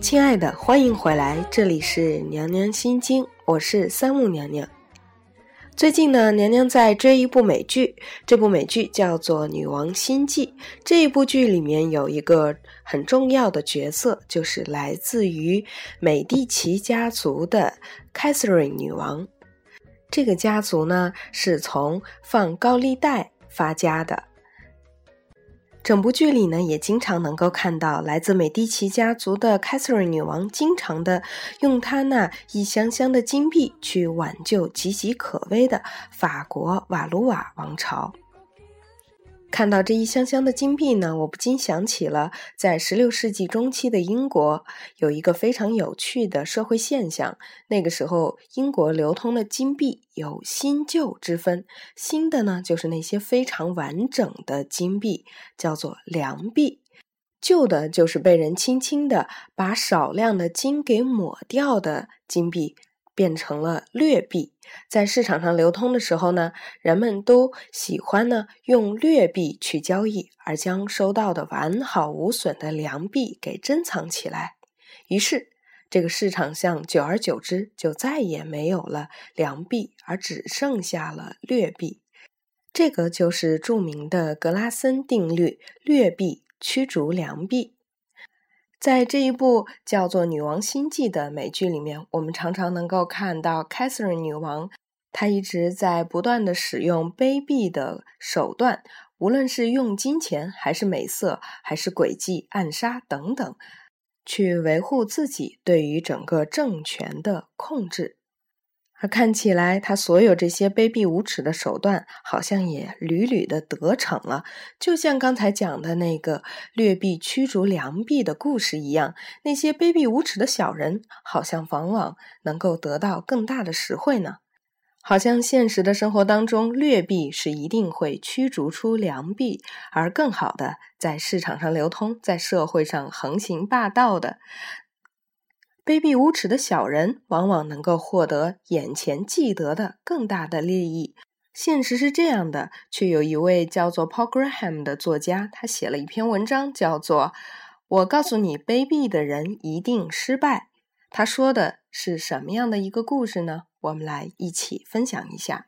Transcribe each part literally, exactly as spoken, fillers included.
亲爱的，欢迎回来，这里是娘娘心经，我是三木娘娘。最近呢，娘娘在追一部美剧，这部美剧叫做《女王心计》。这一部剧里面有一个很重要的角色，就是来自于美第奇家族的 Catherine 女王。这个家族呢，是从放高利贷发家的。整部剧里呢，也经常能够看到来自美第奇家族的 Catherine 女王经常的用她那一箱箱的金币去挽救岌岌可危的法国瓦卢瓦王朝。看到这一箱箱的金币呢，我不禁想起了在十六世纪中期的英国有一个非常有趣的社会现象。那个时候英国流通的金币有新旧之分，新的呢就是那些非常完整的金币，叫做良币，旧的就是被人轻轻的把少量的金给抹掉的金币，变成了劣币。在市场上流通的时候呢，人们都喜欢呢用劣币去交易，而将收到的完好无损的良币给珍藏起来。于是这个市场上久而久之就再也没有了良币，而只剩下了劣币。这个就是著名的格拉森定律，劣币驱逐良币。在这一部叫做《女王心计》的美剧里面，我们常常能够看到 Catherine 女王，她一直在不断的使用卑鄙的手段，无论是用金钱还是美色还是诡计暗杀等等，去维护自己对于整个政权的控制。而看起来她所有这些卑鄙无耻的手段好像也屡屡的得逞了，就像刚才讲的那个劣币驱逐良币的故事一样，那些卑鄙无耻的小人好像往往能够得到更大的实惠呢。好像现实的生活当中，劣币是一定会驱逐出良币，而更好的在市场上流通，在社会上横行霸道的卑鄙无耻的小人往往能够获得眼前既得的更大的利益。现实是这样的，却有一位叫做 Paul Graham 的作家，他写了一篇文章叫做《我告诉你，卑鄙的人一定失败》。他说的是什么样的一个故事呢？我们来一起分享一下。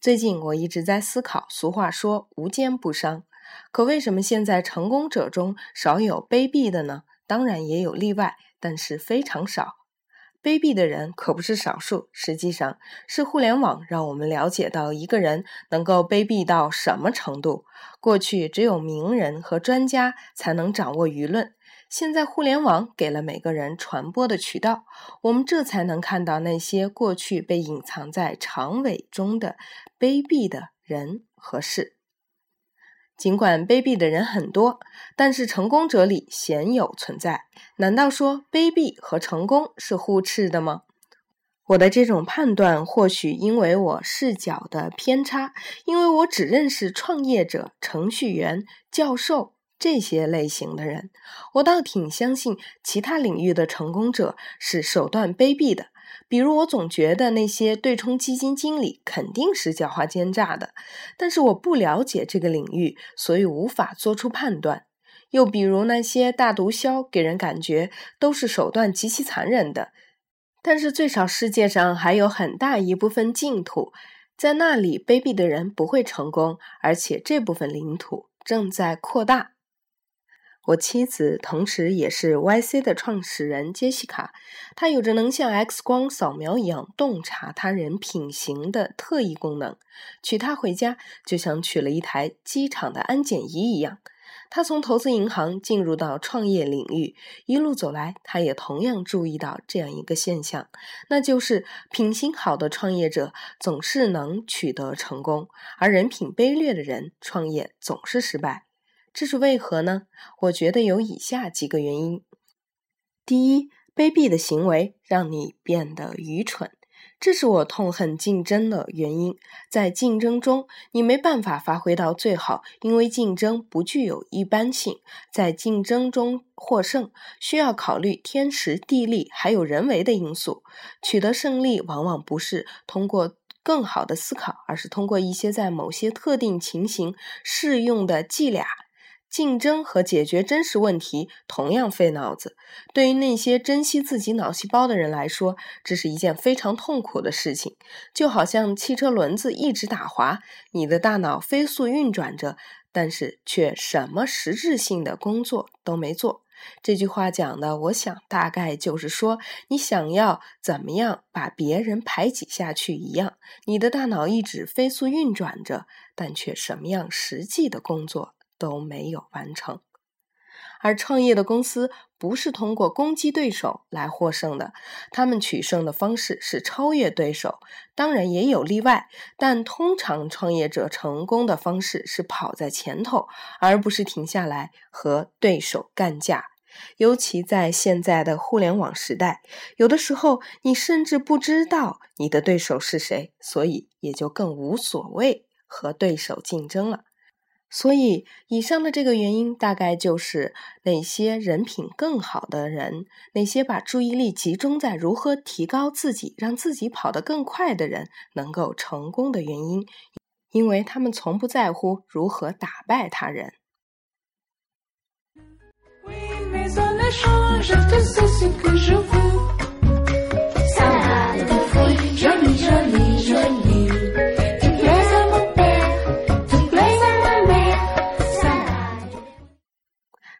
最近我一直在思考，俗话说无奸不商，可为什么现在成功者中少有卑鄙的呢？当然也有例外，但是非常少。卑鄙的人可不是少数，实际上是互联网让我们了解到一个人能够卑鄙到什么程度。过去只有名人和专家才能掌握舆论，现在互联网给了每个人传播的渠道，我们这才能看到那些过去被隐藏在长尾中的卑鄙的人和事。尽管卑鄙的人很多，但是成功者里鲜有存在。难道说卑鄙和成功是互斥的吗？我的这种判断或许因为我视角的偏差，因为我只认识创业者、程序员、教授这些类型的人。我倒挺相信其他领域的成功者是手段卑鄙的，比如我总觉得那些对冲基金经理肯定是狡猾奸诈的，但是我不了解这个领域，所以无法做出判断。又比如那些大毒枭给人感觉都是手段极其残忍的，但是最少世界上还有很大一部分净土，在那里卑鄙的人不会成功，而且这部分领土正在扩大。我妻子同时也是 Y C 的创始人杰西卡，她有着能像 X 光扫描一样洞察他人品行的特异功能，娶她回家就像娶了一台机场的安检仪一样。她从投资银行进入到创业领域，一路走来，她也同样注意到这样一个现象，那就是品行好的创业者总是能取得成功，而人品卑劣的人创业总是失败。这是为何呢？我觉得有以下几个原因。第一，卑鄙的行为让你变得愚蠢。这是我痛恨竞争的原因。在竞争中，你没办法发挥到最好，因为竞争不具有一般性。在竞争中获胜，需要考虑天时、地利，还有人为的因素。取得胜利往往不是通过更好的思考，而是通过一些在某些特定情形适用的伎俩。竞争和解决真实问题同样费脑子，对于那些珍惜自己脑细胞的人来说，这是一件非常痛苦的事情。就好像汽车轮子一直打滑，你的大脑飞速运转着，但是却什么实质性的工作都没做。这句话讲的，我想大概就是说，你想要怎么样把别人排挤下去一样，你的大脑一直飞速运转着，但却什么样实际的工作都没有完成。而创业的公司不是通过攻击对手来获胜的，他们取胜的方式是超越对手，当然也有例外，但通常创业者成功的方式是跑在前头，而不是停下来和对手干架。尤其在现在的互联网时代，有的时候你甚至不知道你的对手是谁，所以也就更无所谓和对手竞争了。所以以上的这个原因大概就是那些人品更好的人，那些把注意力集中在如何提高自己，让自己跑得更快的人能够成功的原因，因为他们从不在乎如何打败他人。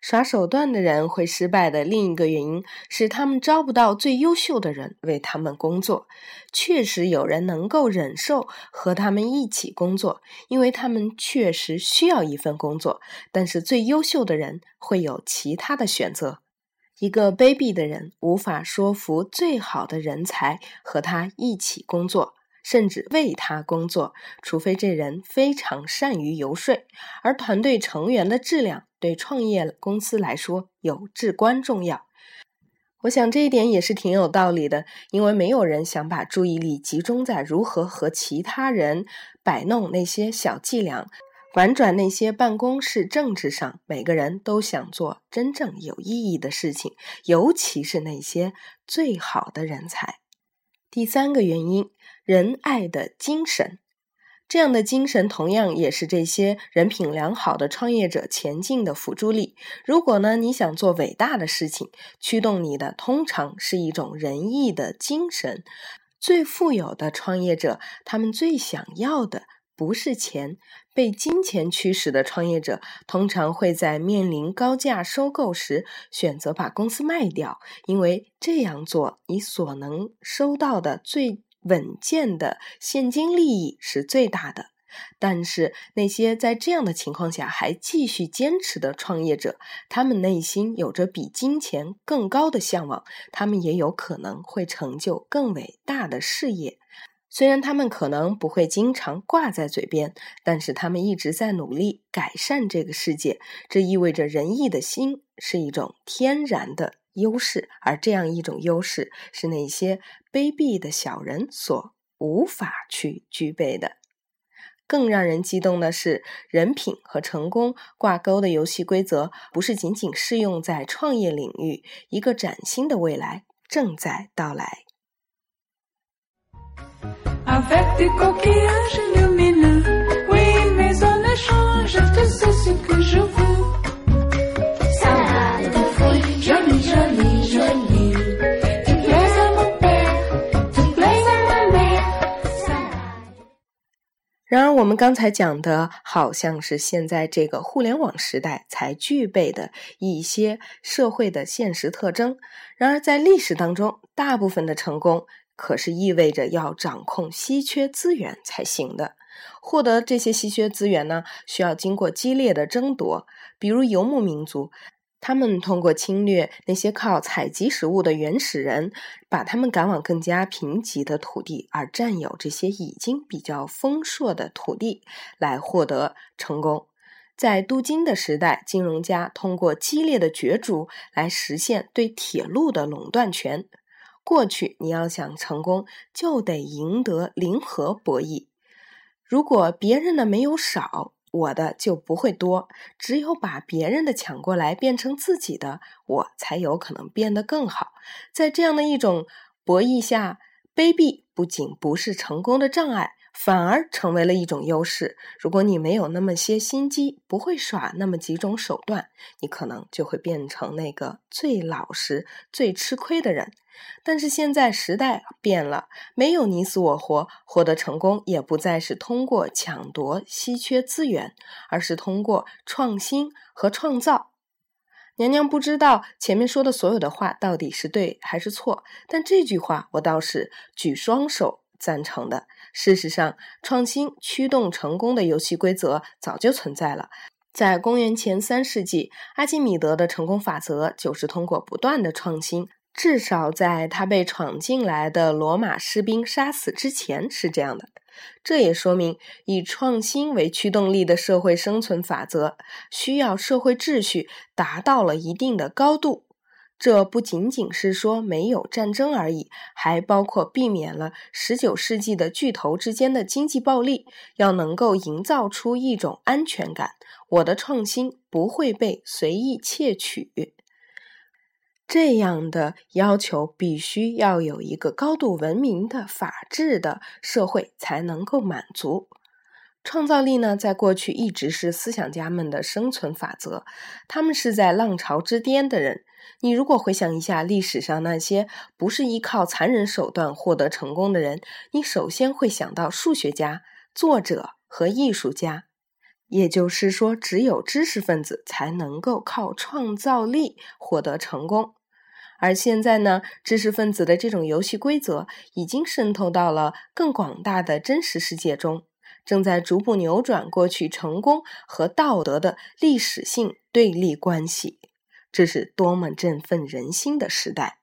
耍手段的人会失败的另一个原因是他们招不到最优秀的人为他们工作。确实有人能够忍受和他们一起工作，因为他们确实需要一份工作，但是最优秀的人会有其他的选择。一个卑鄙的人无法说服最好的人才和他一起工作，甚至为他工作，除非这人非常善于游说。而团队成员的质量对创业公司来说有至关重要。我想这一点也是挺有道理的，因为没有人想把注意力集中在如何和其他人摆弄那些小伎俩，玩转那些办公室政治上。每个人都想做真正有意义的事情，尤其是那些最好的人才。第三个原因，仁爱的精神。这样的精神同样也是这些人品良好的创业者前进的辅助力。如果呢，你想做伟大的事情，驱动你的通常是一种仁义的精神。最富有的创业者，他们最想要的不是钱。被金钱驱使的创业者通常会在面临高价收购时选择把公司卖掉，因为这样做你所能收到的最稳健的现金利益是最大的。但是那些在这样的情况下还继续坚持的创业者，他们内心有着比金钱更高的向往，他们也有可能会成就更伟大的事业。虽然他们可能不会经常挂在嘴边，但是他们一直在努力改善这个世界。这意味着仁义的心是一种天然的优势，而这样一种优势是那些卑鄙的小人所无法去具备的。更让人激动的是，人品和成功挂钩的游戏规则不是仅仅适用在创业领域，一个崭新的未来正在到来。然而我们刚才讲的好像是现在这个互联网时代才具备的一些社会的现实特征，然而在历史当中，大部分的成功可是意味着要掌控稀缺资源才行的。获得这些稀缺资源呢，需要经过激烈的争夺。比如游牧民族，他们通过侵略那些靠采集食物的原始人，把他们赶往更加贫瘠的土地，而占有这些已经比较丰硕的土地来获得成功。在镀金的时代，金融家通过激烈的角逐来实现对铁路的垄断权。过去你要想成功，就得赢得零和博弈。如果别人的没有少，我的就不会多，只有把别人的抢过来变成自己的，我才有可能变得更好。在这样的一种博弈下，卑鄙不仅不是成功的障碍，反而成为了一种优势。如果你没有那么些心机，不会耍那么几种手段，你可能就会变成那个最老实、最吃亏的人。但是现在时代变了，没有你死我活，获得成功也不再是通过抢夺稀缺资源，而是通过创新和创造。娘娘不知道前面说的所有的话到底是对还是错，但这句话我倒是举双手赞成的。事实上，创新驱动成功的游戏规则早就存在了。在公元前三世纪，阿基米德的成功法则就是通过不断的创新，至少在他被闯进来的罗马士兵杀死之前是这样的。这也说明，以创新为驱动力的社会生存法则，需要社会秩序达到了一定的高度。这不仅仅是说没有战争而已，还包括避免了十九世纪的巨头之间的经济暴力，要能够营造出一种安全感，我的创新不会被随意窃取。这样的要求必须要有一个高度文明的法治的社会才能够满足。创造力呢，在过去一直是思想家们的生存法则，他们是在浪潮之巅的人。你如果回想一下历史上那些不是依靠残忍手段获得成功的人，你首先会想到数学家、作者和艺术家。也就是说，只有知识分子才能够靠创造力获得成功。而现在呢，知识分子的这种游戏规则已经渗透到了更广大的真实世界中，正在逐步扭转过去成功和道德的历史性对立关系。这是多么振奋人心的时代！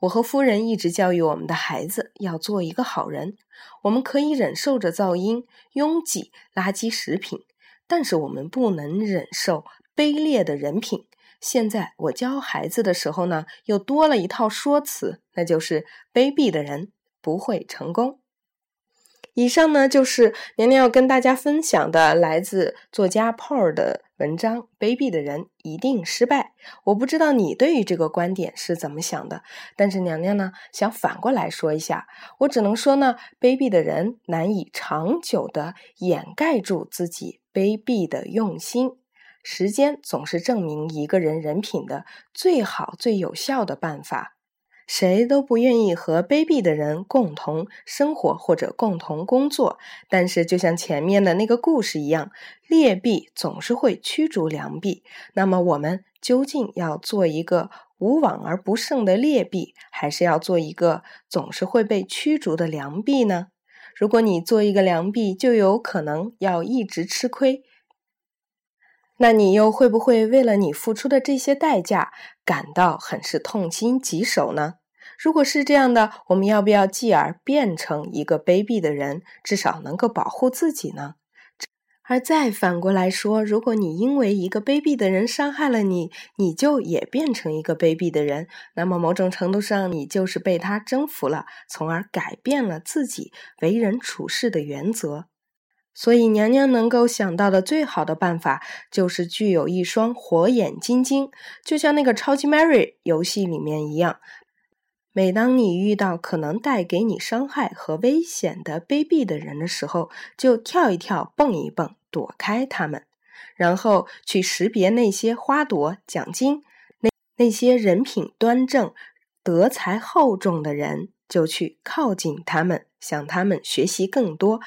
我和夫人一直教育我们的孩子要做一个好人。我们可以忍受着噪音、拥挤、垃圾食品，但是我们不能忍受卑劣的人品。现在我教孩子的时候呢，又多了一套说辞，那就是卑鄙的人不会成功。以上呢，就是娘娘要跟大家分享的来自作家 Paul 的文章《卑鄙的人一定失败》。我不知道你对于这个观点是怎么想的，但是娘娘呢，想反过来说一下。我只能说呢，卑鄙的人难以长久的掩盖住自己卑鄙的用心。时间总是证明一个人人品的最好最有效的办法。谁都不愿意和卑鄙的人共同生活或者共同工作，但是就像前面的那个故事一样，劣币总是会驱逐良币。那么我们究竟要做一个无往而不胜的劣币，还是要做一个总是会被驱逐的良币呢？如果你做一个良币，就有可能要一直吃亏。那你又会不会为了你付出的这些代价感到很是痛心疾首呢？如果是这样的，我们要不要继而变成一个卑鄙的人，至少能够保护自己呢？而再反过来说，如果你因为一个卑鄙的人伤害了你，你就也变成一个卑鄙的人，那么某种程度上你就是被他征服了，从而改变了自己为人处事的原则。所以娘娘能够想到的最好的办法，就是具有一双火眼金睛，就像那个超级 Mary 游戏里面一样，每当你遇到可能带给你伤害和危险的卑鄙的人的时候，就跳一跳，蹦一蹦，躲开他们，然后去识别那些花朵、奖金，那那些人品端正、德才厚重的人，就去靠近他们，向他们学习更多，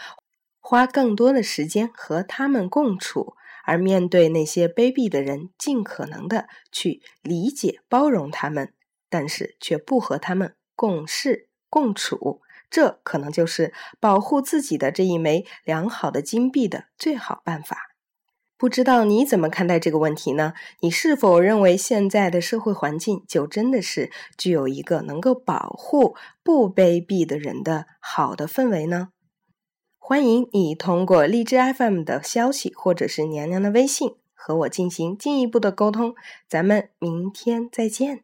花更多的时间和他们共处。而面对那些卑鄙的人，尽可能的去理解包容他们，但是却不和他们共事共处。这可能就是保护自己的这一枚良好的金币的最好办法。不知道你怎么看待这个问题呢？你是否认为现在的社会环境就真的是具有一个能够保护不卑鄙的人的好的氛围呢？欢迎你通过荔枝 F M 的消息或者是娘娘的微信和我进行进一步的沟通。咱们明天再见。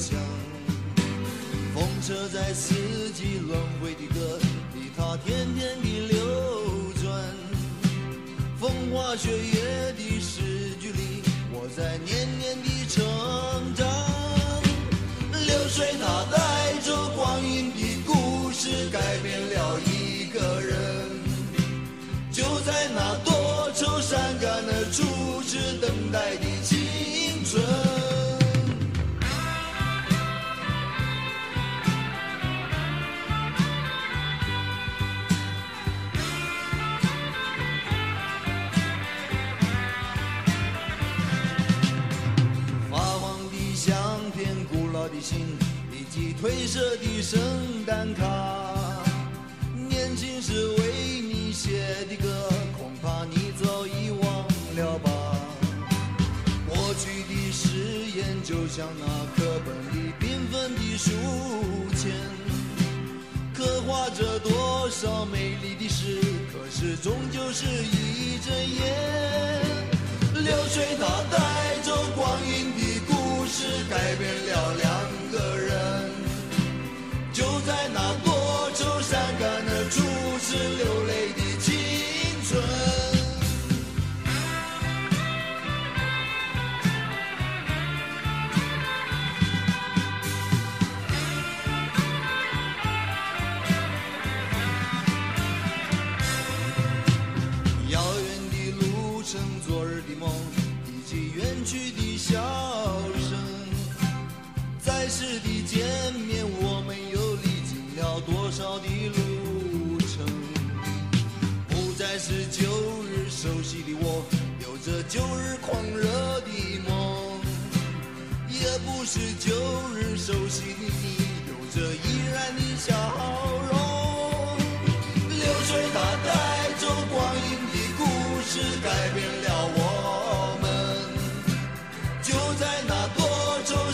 响，风车在四季轮回的歌里，它天天地流转，风花雪月的诗句里，我在年年地成长。流水它带着光阴的故事，改变了一个人，就在那多愁善感的初次等待的青春。 以及褪色的圣诞卡，年轻时为你写的歌，恐怕你早已忘了吧。过去的誓言就像那课本里缤纷的书签，刻画着多少美丽的诗，可是终究是一阵烟。流水它带走光阴的故事，改变了两。 在那多愁善感的初次流泪的青春，遥远的路程，昨日的梦，以及远去的笑声，在世的见面，我们又。 多少的路程，不再是旧日熟悉的我，有着旧日狂热的梦，也不是旧日熟悉的你，有着依然的笑容。流水它带走光阴的故事，改变了我们，就在那多愁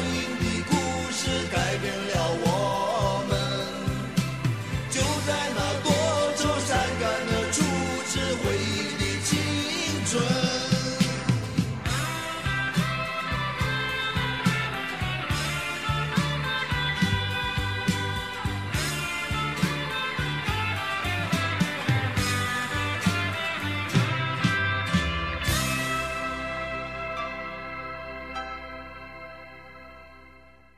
阴的故事，改变了我们，就在那多愁善感的初次回忆的青春。